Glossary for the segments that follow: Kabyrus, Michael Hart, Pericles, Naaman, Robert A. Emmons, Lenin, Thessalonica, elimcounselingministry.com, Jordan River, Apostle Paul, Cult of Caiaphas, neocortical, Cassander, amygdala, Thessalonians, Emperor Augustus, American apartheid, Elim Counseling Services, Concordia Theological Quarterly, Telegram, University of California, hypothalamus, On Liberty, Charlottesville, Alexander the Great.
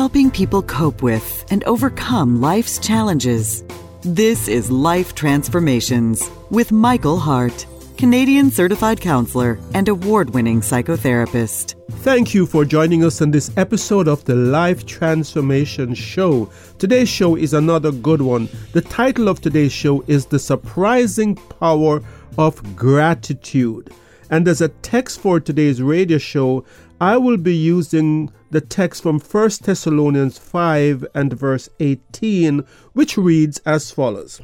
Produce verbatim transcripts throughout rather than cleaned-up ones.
helping people cope with and overcome life's challenges. This is Life Transformations with Michael Hart, Canadian certified counselor and award-winning psychotherapist. Thank you for joining us on this episode of the Life Transformation Show. Today's show is another good one. The title of today's show is The Surprising Power of Gratitude. And as a text for today's radio show, I will be using the text from First Thessalonians five and verse eighteen, which reads as follows.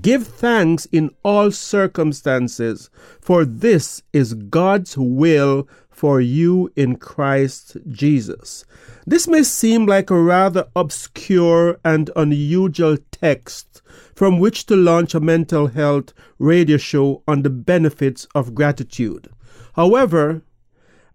Give thanks in all circumstances, for this is God's will for you in Christ Jesus. This may seem like a rather obscure and unusual text from which to launch a mental health radio show on the benefits of gratitude. However,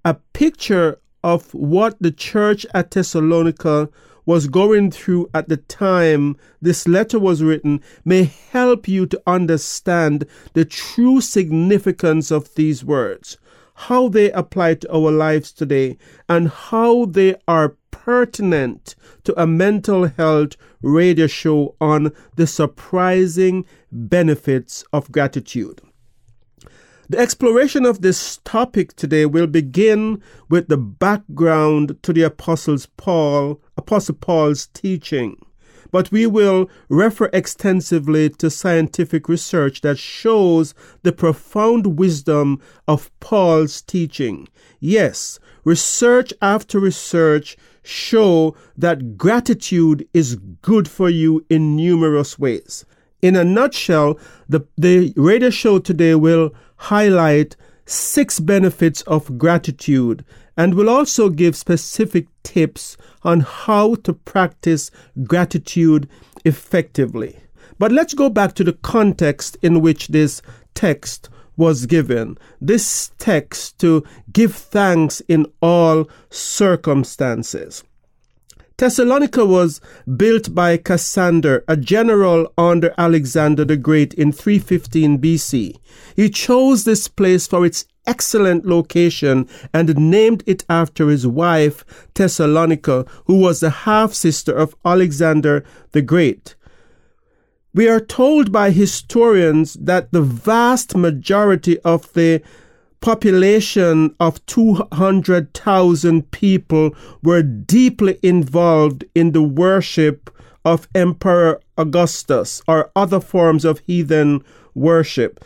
a picture of what the church at Thessalonica was going through at the time this letter was written may help you to understand the true significance of these words, how they apply to our lives today, and how they are pertinent to a mental health radio show on the surprising benefits of gratitude. The exploration of this topic today will begin with the background to the Apostle Paul, Apostle Paul's teaching, but we will refer extensively to scientific research that shows the profound wisdom of Paul's teaching. Yes, research after research show that gratitude is good for you in numerous ways. In a nutshell, the, the radio show today will highlight six benefits of gratitude and will also give specific tips on how to practice gratitude effectively. But let's go back to the context in which this text was given. This text to give thanks in all circumstances. Thessalonica was built by Cassander, a general under Alexander the Great in three fifteen B C. He chose this place for its excellent location and named it after his wife, Thessalonica, who was the half-sister of Alexander the Great. We are told by historians that the vast majority of the population of two hundred thousand people were deeply involved in the worship of Emperor Augustus or other forms of heathen worship.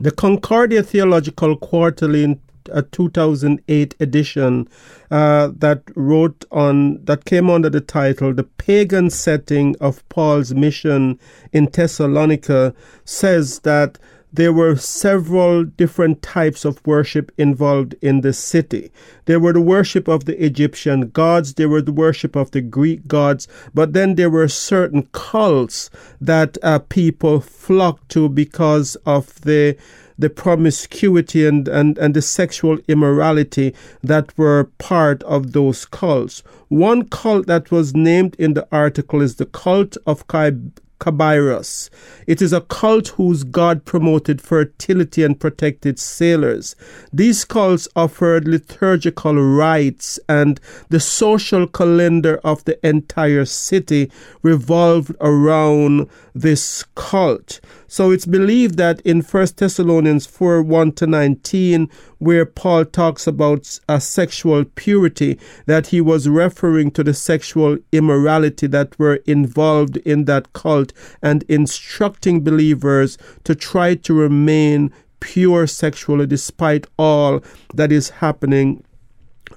The Concordia Theological Quarterly in a two thousand eight edition uh, that wrote on that came under the title "The Pagan Setting of Paul's Mission in Thessalonica" says that there were several different types of worship involved in the city. There were the worship of the Egyptian gods. There were the worship of the Greek gods. But then there were certain cults that uh, people flocked to because of the the promiscuity and, and, and the sexual immorality that were part of those cults. One cult that was named in the article is the Cult of Caiaphas. Kabyrus. It is a cult whose god promoted fertility and protected sailors. These cults offered liturgical rites, and the social calendar of the entire city revolved around this cult. So it's believed that in First Thessalonians four, one to nineteen, where Paul talks about a sexual purity, that he was referring to the sexual immorality that were involved in that cult, and instructing believers to try to remain pure sexually despite all that is happening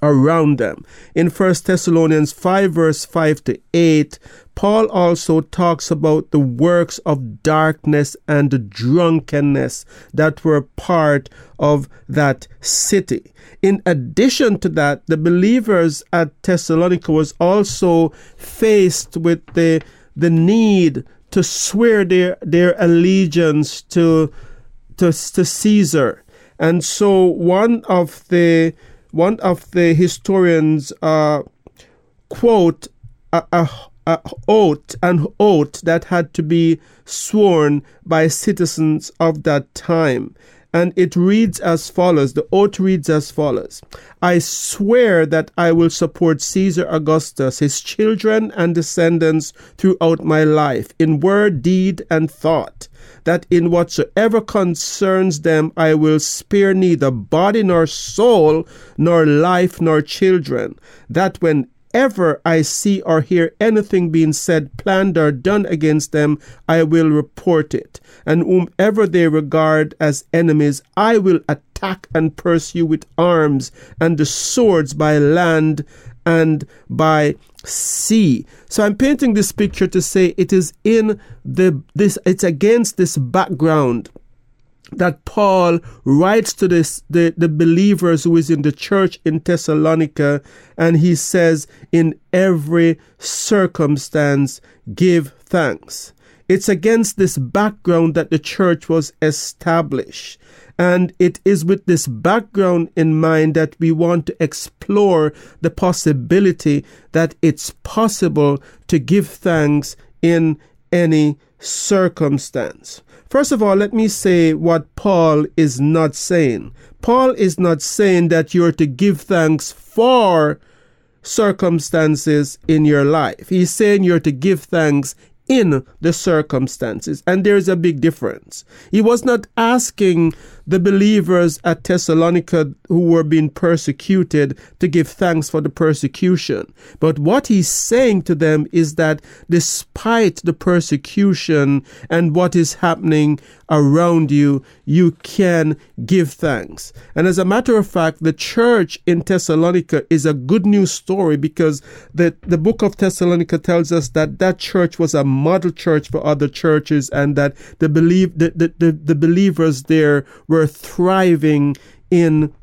around them. In First Thessalonians five, verse five to eight, Paul also talks about the works of darkness and drunkenness that were part of that city. In addition to that, the believers at Thessalonica was also faced with the the need to swear their their allegiance to, to to Caesar, and so one of the one of the historians uh, quote a, a, a oath an oath that had to be sworn by citizens of that time. and it reads as follows. The oath reads as follows. I swear that I will support Caesar Augustus, his children and descendants throughout my life, in word, deed, and thought, that in whatsoever concerns them I will spare neither body nor soul, nor life nor children, that when ever I see or hear anything being said, planned, or done against them, I will report it. And whomever they regard as enemies, I will attack and pursue with arms and the swords by land and by sea. So I'm painting this picture to say it is in the this. It's against this background that Paul writes to this, the, the believers who is in the church in Thessalonica, and he says, in every circumstance, give thanks. It's against this background that the church was established. And it is with this background in mind that we want to explore the possibility that it's possible to give thanks in any circumstance. First of all, let me say what Paul is not saying. Paul is not saying that you are to give thanks for circumstances in your life. He's saying you're to give thanks in the circumstances, and there is a big difference. He was not asking the believers at Thessalonica who were being persecuted to give thanks for the persecution. But what he's saying to them is that despite the persecution and what is happening around you, you can give thanks. And as a matter of fact, the church in Thessalonica is a good news story, because the, the book of Thessalonica tells us that that church was a model church for other churches, and that the believe the, the, the, the believers there were thriving in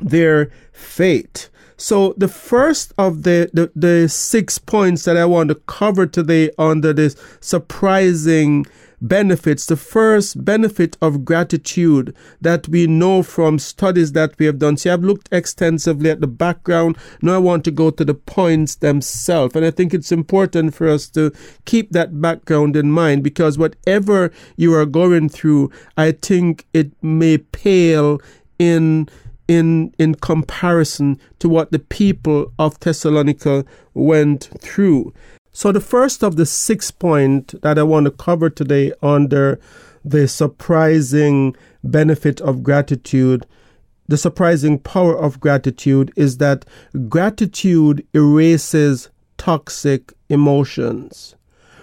their faith. So the first of the, the, the six points that I want to cover today under this surprising benefits, the first benefit of gratitude that we know from studies that we have done. See, I've looked extensively at the background. Now I want to go to the points themselves. And I think it's important for us to keep that background in mind, because whatever you are going through, I think it may pale in in in comparison to what the people of Thessalonica went through. So the first of the six points that I want to cover today under the surprising benefit of gratitude, the surprising power of gratitude, is that gratitude erases toxic emotions.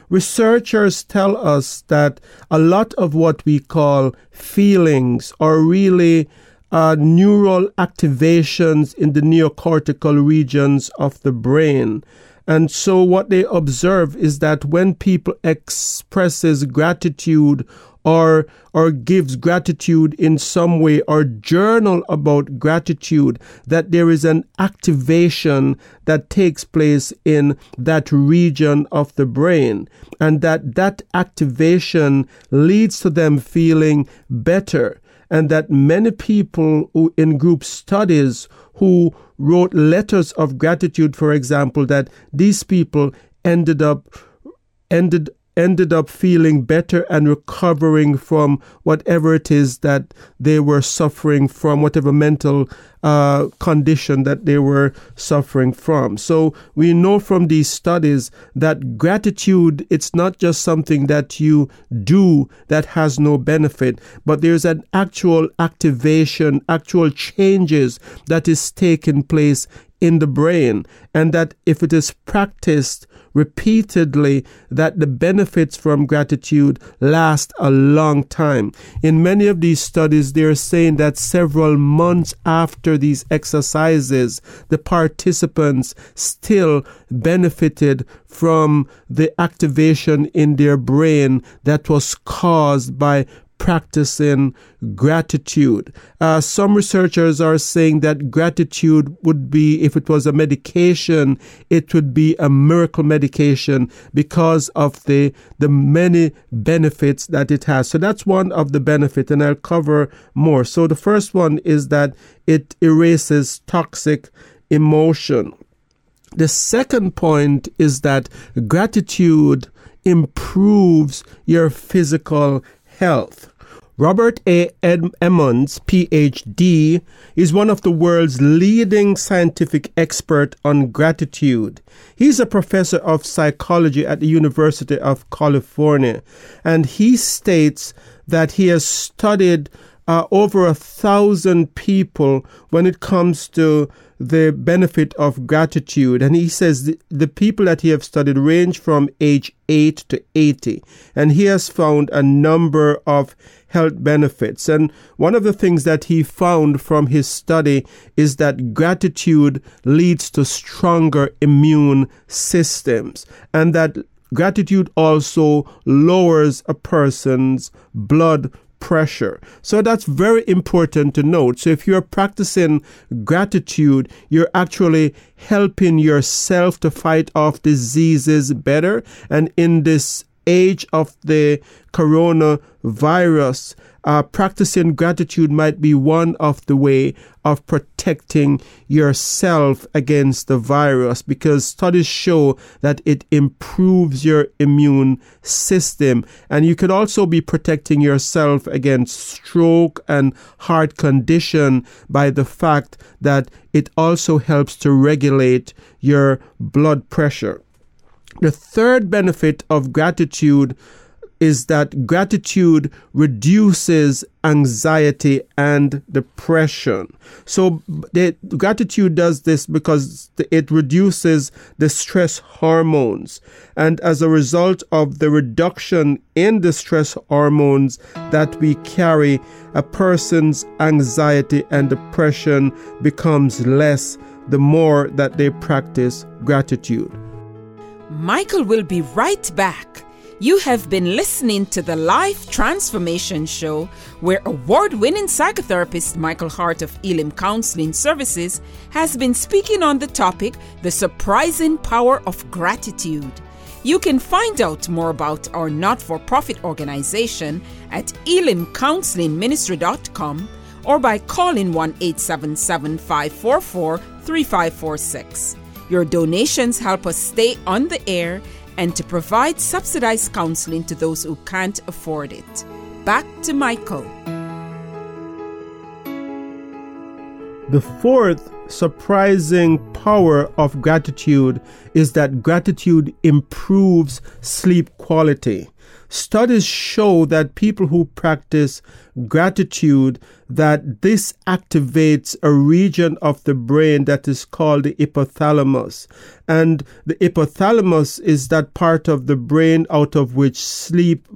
Researchers tell us that a lot of what we call feelings are really Uh, neural activations in the neocortical regions of the brain. And so what they observe is that when people expresses gratitude or or gives gratitude in some way, or journal about gratitude, that there is an activation that takes place in that region of the brain, and that that activation leads to them feeling better. And that many people who, in group studies, who wrote letters of gratitude, for example, that these people ended up ended ended up feeling better and recovering from whatever it is that they were suffering from, whatever mental uh, condition that they were suffering from. So we know from these studies that gratitude, it's not just something that you do that has no benefit, but there's an actual activation, actual changes that is taking place in the brain, and that if it is practiced repeatedly, that the benefits from gratitude last a long time. In many of these studies, they are saying that several months after these exercises, the participants still benefited from the activation in their brain that was caused by practicing gratitude. Uh, some researchers are saying that gratitude would be, if it was a medication, it would be a miracle medication because of the the many benefits that it has. So that's one of the benefits, and I'll cover more. So the first one is that it erases toxic emotion. The second point is that gratitude improves your physical health. Robert A. Emmons, P H D, is one of the world's leading scientific experts on gratitude. He's a professor of psychology at the University of California, and he states that he has studied uh, over a thousand people when it comes to the benefit of gratitude. And he says the, the people that he have studied range from age eight to eighty. And he has found a number of health benefits. And one of the things that he found from his study is that gratitude leads to stronger immune systems, and that gratitude also lowers a person's blood pressure. So that's very important to note. So if you're practicing gratitude, you're actually helping yourself to fight off diseases better. And in this age of the coronavirus, uh, practicing gratitude might be one of the way of protecting yourself against the virus, because studies show that it improves your immune system. And you could also be protecting yourself against stroke and heart condition by the fact that it also helps to regulate your blood pressure. The third benefit of gratitude is that gratitude reduces anxiety and depression. So the, gratitude does this because it reduces the stress hormones. And as a result of the reduction in the stress hormones that we carry, a person's anxiety and depression becomes less the more that they practice gratitude. Michael will be right back. You have been listening to the Life Transformation Show, where award-winning psychotherapist Michael Hart of Elim Counseling Services has been speaking on the topic, The Surprising Power of Gratitude. You can find out more about our not-for-profit organization at elim counseling ministry dot com or by calling one eight seven seven, five four four, three five four six. Your donations help us stay on the air and to provide subsidized counseling to those who can't afford it. Back to Michael. The fourth surprising power of gratitude is that gratitude improves sleep quality. Studies show that people who practice gratitude, that this activates a region of the brain that is called the hypothalamus. And the hypothalamus is that part of the brain out of which sleep,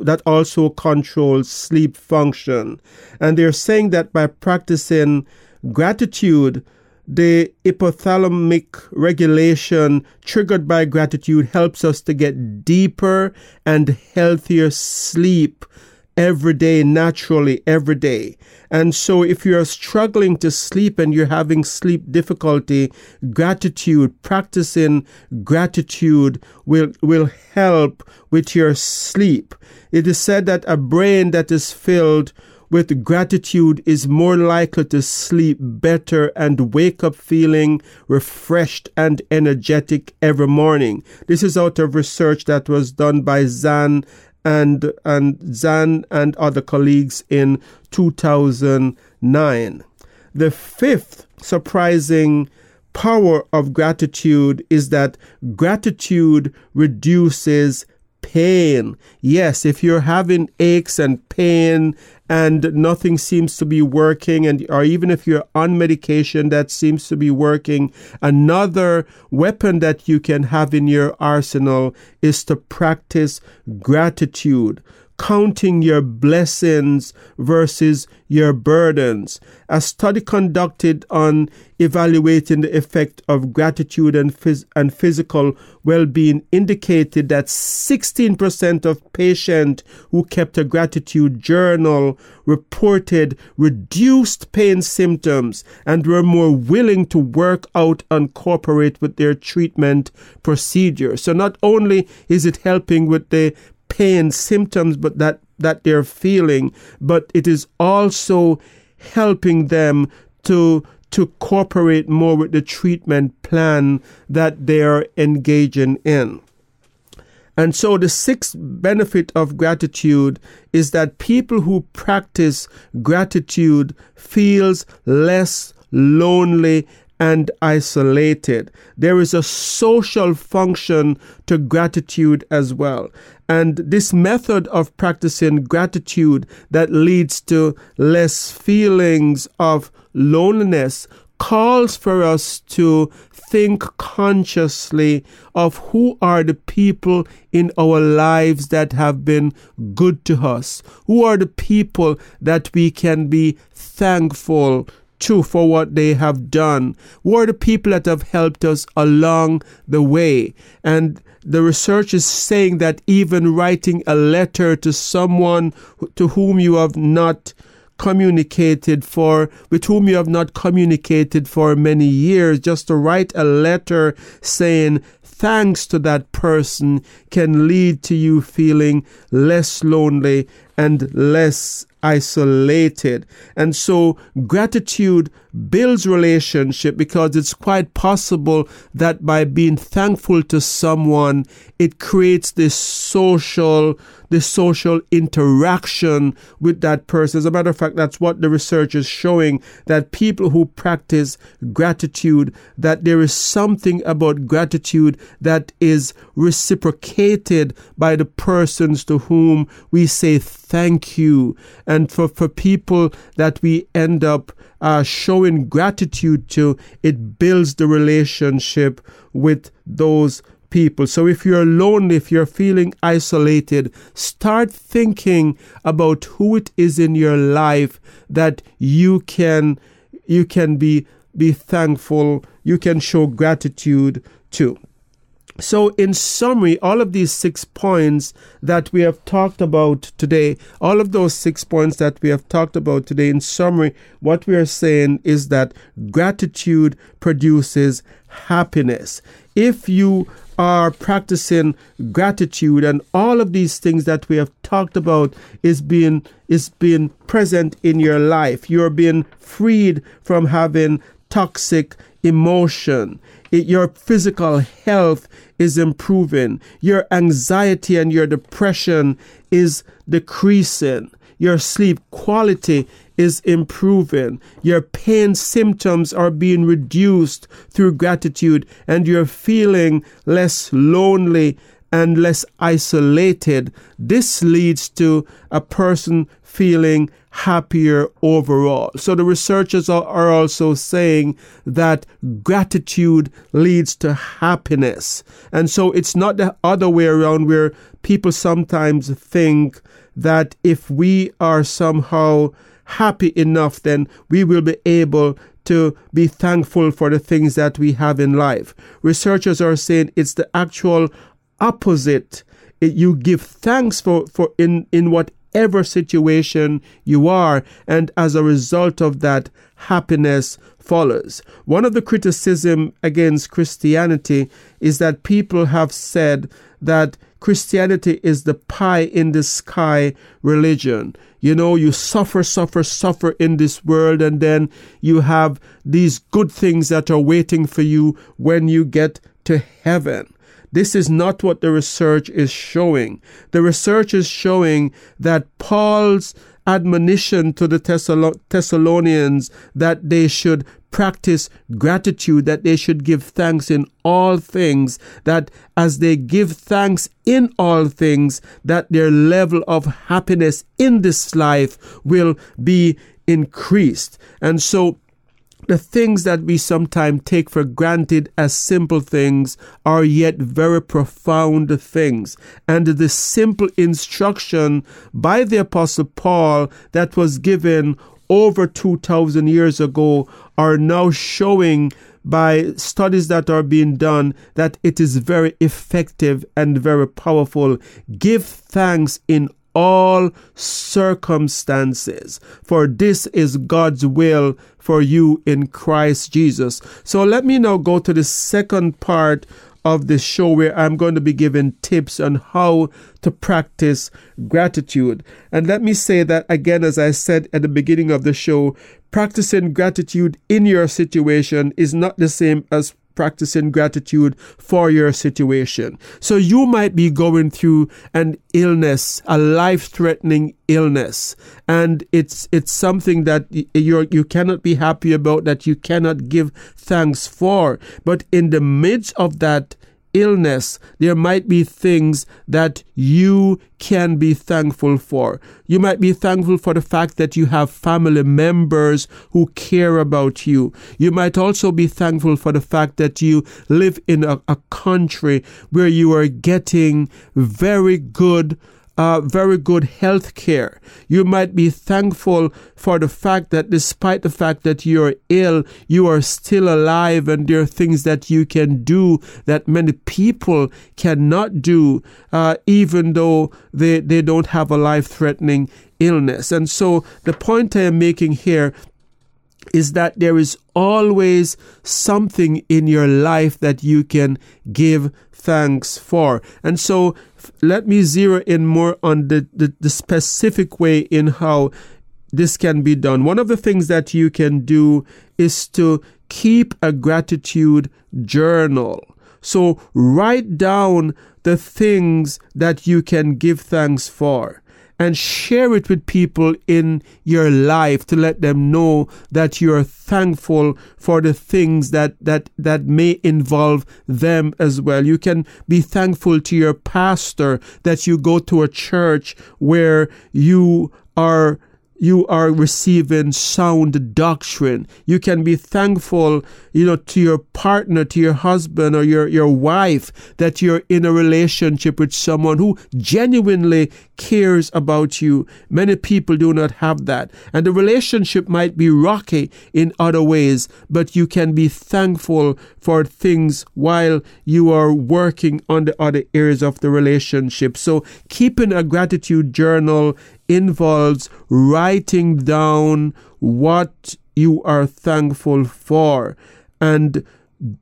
that also controls sleep function. And they're saying that by practicing gratitude, the hypothalamic regulation triggered by gratitude helps us to get deeper and healthier sleep every day, naturally, every day. And so if you're struggling to sleep and you're having sleep difficulty, gratitude, practicing gratitude will will help with your sleep. It is said that a brain that is filled with gratitude is more likely to sleep better and wake up feeling refreshed and energetic every morning. This is out of research that was done by Zan and and Zan and other colleagues in two thousand nine. The fifth surprising power of gratitude is that gratitude reduces pain. Yes, if you're having aches and pain and nothing seems to be working, and or even if you're on medication that seems to be working, another weapon that you can have in your arsenal is to practice gratitude, counting your blessings versus your burdens. A study conducted on evaluating the effect of gratitude and phys- and physical well-being indicated that sixteen percent of patients who kept a gratitude journal reported reduced pain symptoms and were more willing to work out and cooperate with their treatment procedure. So not only is it helping with the pain symptoms but that that they're feeling, but it is also helping them to to cooperate more with the treatment plan that they're engaging in. And so the sixth benefit of gratitude is that people who practice gratitude feels less lonely and isolated. There is a social function to gratitude as well. And this method of practicing gratitude that leads to less feelings of loneliness calls for us to think consciously of who are the people in our lives that have been good to us, who are the people that we can be thankful to for what they have done, who are the people that have helped us along the way. And the research is saying that even writing a letter to someone to whom you have not communicated for, with whom you have not communicated for many years, just to write a letter saying thanks to that person can lead to you feeling less lonely and less isolated. And so gratitude builds relationship, because it's quite possible that by being thankful to someone, it creates this social, this social interaction with that person. As a matter of fact, that's what the research is showing, that people who practice gratitude, that there is something about gratitude that is reciprocated by the persons to whom we say thank you. And for, for people that we end up uh, showing gratitude to, it builds the relationship with those people. So if you're lonely, if you're feeling isolated, start thinking about who it is in your life that you can you can be be thankful, you can show gratitude to. So in summary, all of these six points that we have talked about today, all of those six points that we have talked about today, in summary, what we are saying is that gratitude produces happiness. If you are practicing gratitude and all of these things that we have talked about is being, is being present in your life, you're being freed from having toxic emotion. It, your physical health is improving. Your anxiety and your depression is decreasing. Your sleep quality is improving. Your pain symptoms are being reduced through gratitude, and you're feeling less lonely and less isolated. This leads to a person feeling happier overall. So the researchers are also saying that gratitude leads to happiness. And so it's not the other way around, where people sometimes think that if we are somehow happy enough, then we will be able to be thankful for the things that we have in life. Researchers are saying it's the actual opposite. It, you give thanks for, for in, in whatever Whatever situation you are, and as a result of that, happiness follows. One of the criticisms against Christianity is that people have said that Christianity is the pie in the sky religion. You know, you suffer, suffer, suffer in this world, and then you have these good things that are waiting for you when you get to heaven. This is not what the research is showing. The research is showing that Paul's admonition to the Thessalon- Thessalonians that they should practice gratitude, that they should give thanks in all things, that as they give thanks in all things, that their level of happiness in this life will be increased. And so the things that we sometimes take for granted as simple things are yet very profound things. And the simple instruction by the Apostle Paul that was given over two thousand years ago are now showing by studies that are being done that it is very effective and very powerful. Give thanks in all circumstances, for this is God's will for you in Christ Jesus. So let me now go to the second part of this show, where I'm going to be giving tips on how to practice gratitude. And let me say that again, as I said at the beginning of the show, practicing gratitude in your situation is not the same as practicing gratitude for your situation. So you might be going through an illness, a life-threatening illness, and it's it's something that you you cannot be happy about, that you cannot give thanks for. But in the midst of that illness, there might be things that you can be thankful for. You might be thankful for the fact that you have family members who care about you. You might also be thankful for the fact that you live in a, a country where you are getting very good Uh, very good health care. You might be thankful for the fact that despite the fact that you're ill, you are still alive and there are things that you can do that many people cannot do, uh, even though they, they don't have a life-threatening illness. And so the point I am making here is that there is always something in your life that you can give thanks for. And so f- let me zero in more on the, the, the specific way in how this can be done. One of the things that you can do is to keep a gratitude journal. So write down the things that you can give thanks for, and share it with people in your life to let them know that you are thankful for the things that that that may involve them as well. You can be thankful to your pastor that you go to a church where you are you are receiving sound doctrine. You can be thankful, you know, to your partner, to your husband or your, your wife, that you're in a relationship with someone who genuinely cares about you. Many people do not have that. And the relationship might be rocky in other ways, but you can be thankful for things while you are working on the other areas of the relationship. So keeping a gratitude journal involves writing down what you are thankful for and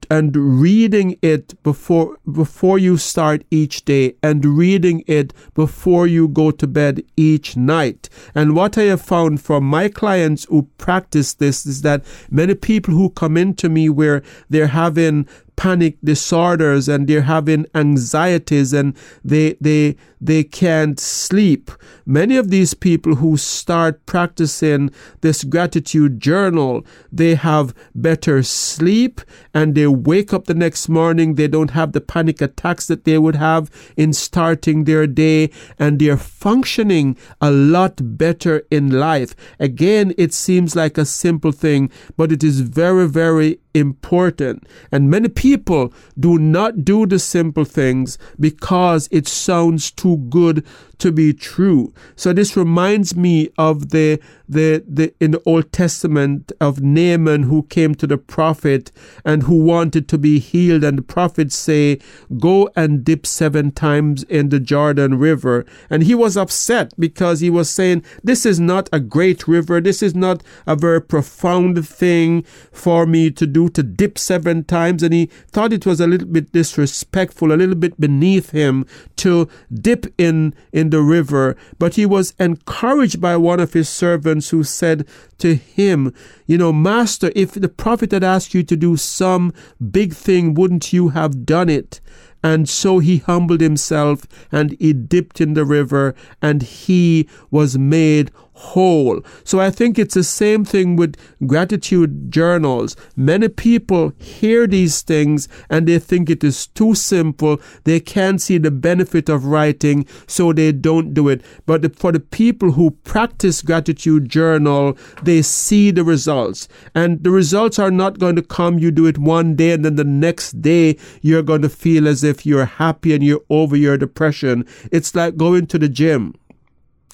and reading it before before you start each day, and reading it before you go to bed each night. And what I have found from my clients who practice this is that many people who come into me where they're having panic disorders and they're having anxieties and they they they can't sleep. Many of these people who start practicing this gratitude journal, they have better sleep and they wake up the next morning. They don't have the panic attacks that they would have in starting their day, and they're functioning a lot better in life. Again, it seems like a simple thing, but it is very, very important. And many people do not do the simple things because it sounds too good to be true. So this reminds me of the the the in the Old Testament of Naaman, who came to the prophet and who wanted to be healed, and the prophet say, "Go and dip seven times in the Jordan River." And he was upset because he was saying, "This is not a great river. This is not a very profound thing for me to do, to dip seven times." And he thought it was a little bit disrespectful, a little bit beneath him to dip in in the river. But he was encouraged by one of his servants who said to him, "You know, Master, if the prophet had asked you to do some big thing, wouldn't you have done it?" And so he humbled himself and he dipped in the river and he was made whole. So I think it's the same thing with gratitude journals. Many people hear these things and they think it is too simple. They can't see the benefit of writing, so they don't do it. But the, for the people who practice gratitude journal, they see the results. And the results are not going to come. You do it one day and then the next day you're going to feel as if you're happy and you're over your depression. It's like going to the gym.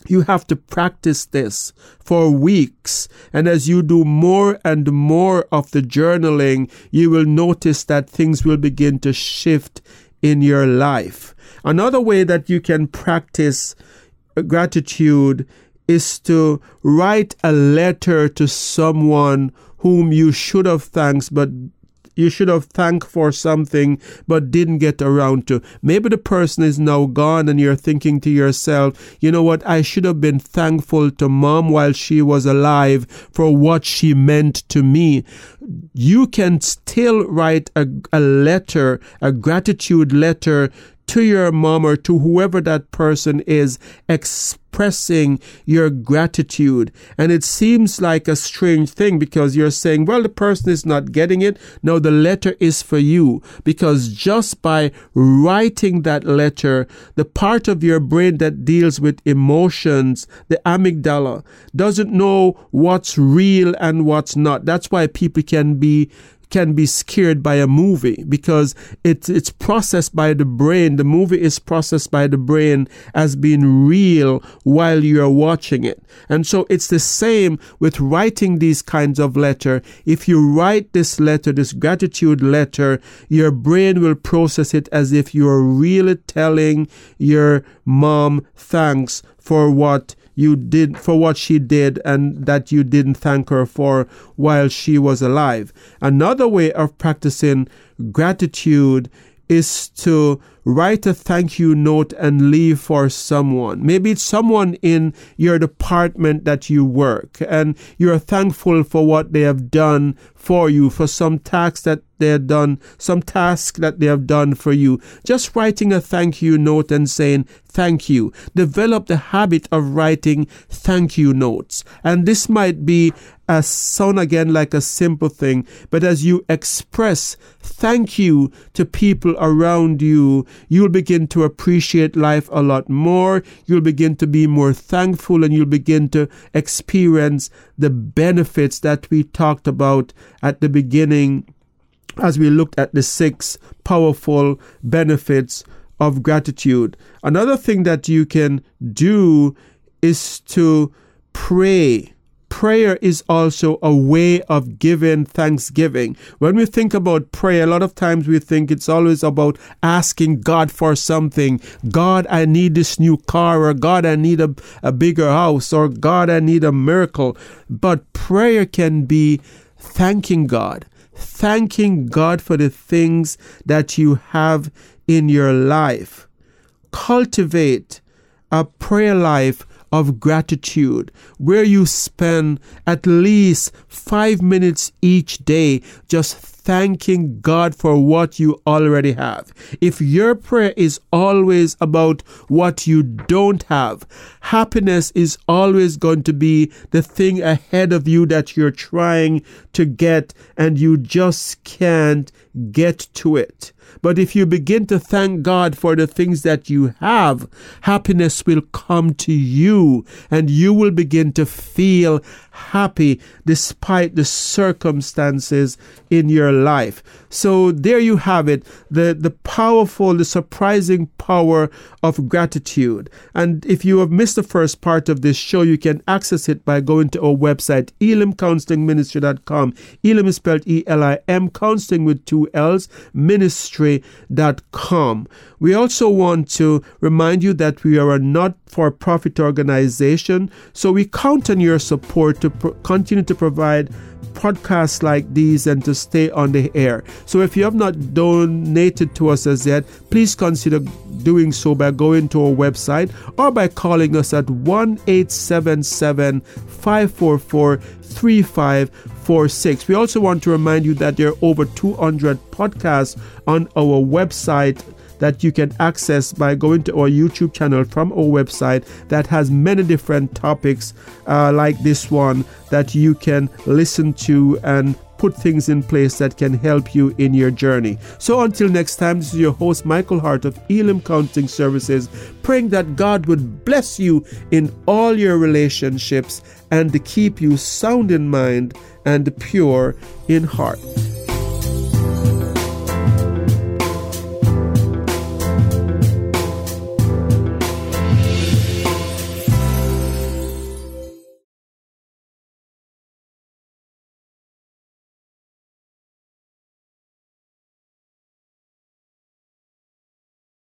You have to practice this for weeks. And as you do more and more of the journaling, you will notice that things will begin to shift in your life. Another way that you can practice gratitude is to write a letter to someone whom you should have thanked, but you should have thanked for something but didn't get around to. Maybe the person is now gone and you're thinking to yourself, you know what, I should have been thankful to mom while she was alive for what she meant to me. You can still write a, a letter, a gratitude letter to your mom or to whoever that person is, expressing your gratitude. And it seems like a strange thing because you're saying, well, the person is not getting it. No, the letter is for you, because just by writing that letter, the part of your brain that deals with emotions, the amygdala, doesn't know what's real and what's not. That's why people can be can be scared by a movie, because it's it's processed by the brain. The movie is processed by the brain as being real while you're watching it. And so it's the same with writing these kinds of letter. If you write this letter, this gratitude letter, your brain will process it as if you're really telling your mom thanks for what you did, for what she did, and that you didn't thank her for while she was alive. Another way of practicing gratitude is to write a thank you note and leave for someone. Maybe it's someone in your department that you work, and you're thankful for what they have done for you, for some task that they have done, some task that they have done for you. Just writing a thank you note and saying thank you. Develop the habit of writing thank you notes. And this might be a sound again like a simple thing, but as you express thank you to people around you, you'll begin to appreciate life a lot more. You'll begin to be more thankful, and you'll begin to experience the benefits that we talked about at the beginning as we looked at the six powerful benefits of gratitude. Another thing that you can do is to pray. Prayer is also a way of giving thanksgiving. When we think about prayer, a lot of times we think it's always about asking God for something. God, I need this new car, or God, I need a, a bigger house, or God, I need a miracle. But prayer can be thanking God, thanking God for the things that you have in your life. Cultivate a prayer life of gratitude, where you spend at least five minutes each day just thanking God for what you already have. If your prayer is always about what you don't have, happiness is always going to be the thing ahead of you that you're trying to get, and you just can't get to it. But if you begin to thank God for the things that you have, happiness will come to you, and you will begin to feel happy despite the circumstances in your life. So there you have it, the, the powerful, the surprising power of gratitude. And if you have missed the first part of this show, you can access it by going to our website, elim counseling ministry dot com. Elim is spelled E L I M, counseling with two L's, ministry dot com. We also want to remind you that we are a not-for-profit organization, so we count on your support to pro- continue to provide podcasts like these and to stay on the air. So if you have not donated to us as yet, please consider doing so by going to our website or by calling us at one eight seven seven, five four four, three five four six. We also want to remind you that there are over two hundred podcasts on our website that you can access by going to our YouTube channel from our website, that has many different topics uh, like this one that you can listen to and put things in place that can help you in your journey. So until next time, this is your host, Michael Hart of Elim Counseling Services, praying that God would bless you in all your relationships and to keep you sound in mind and pure in heart.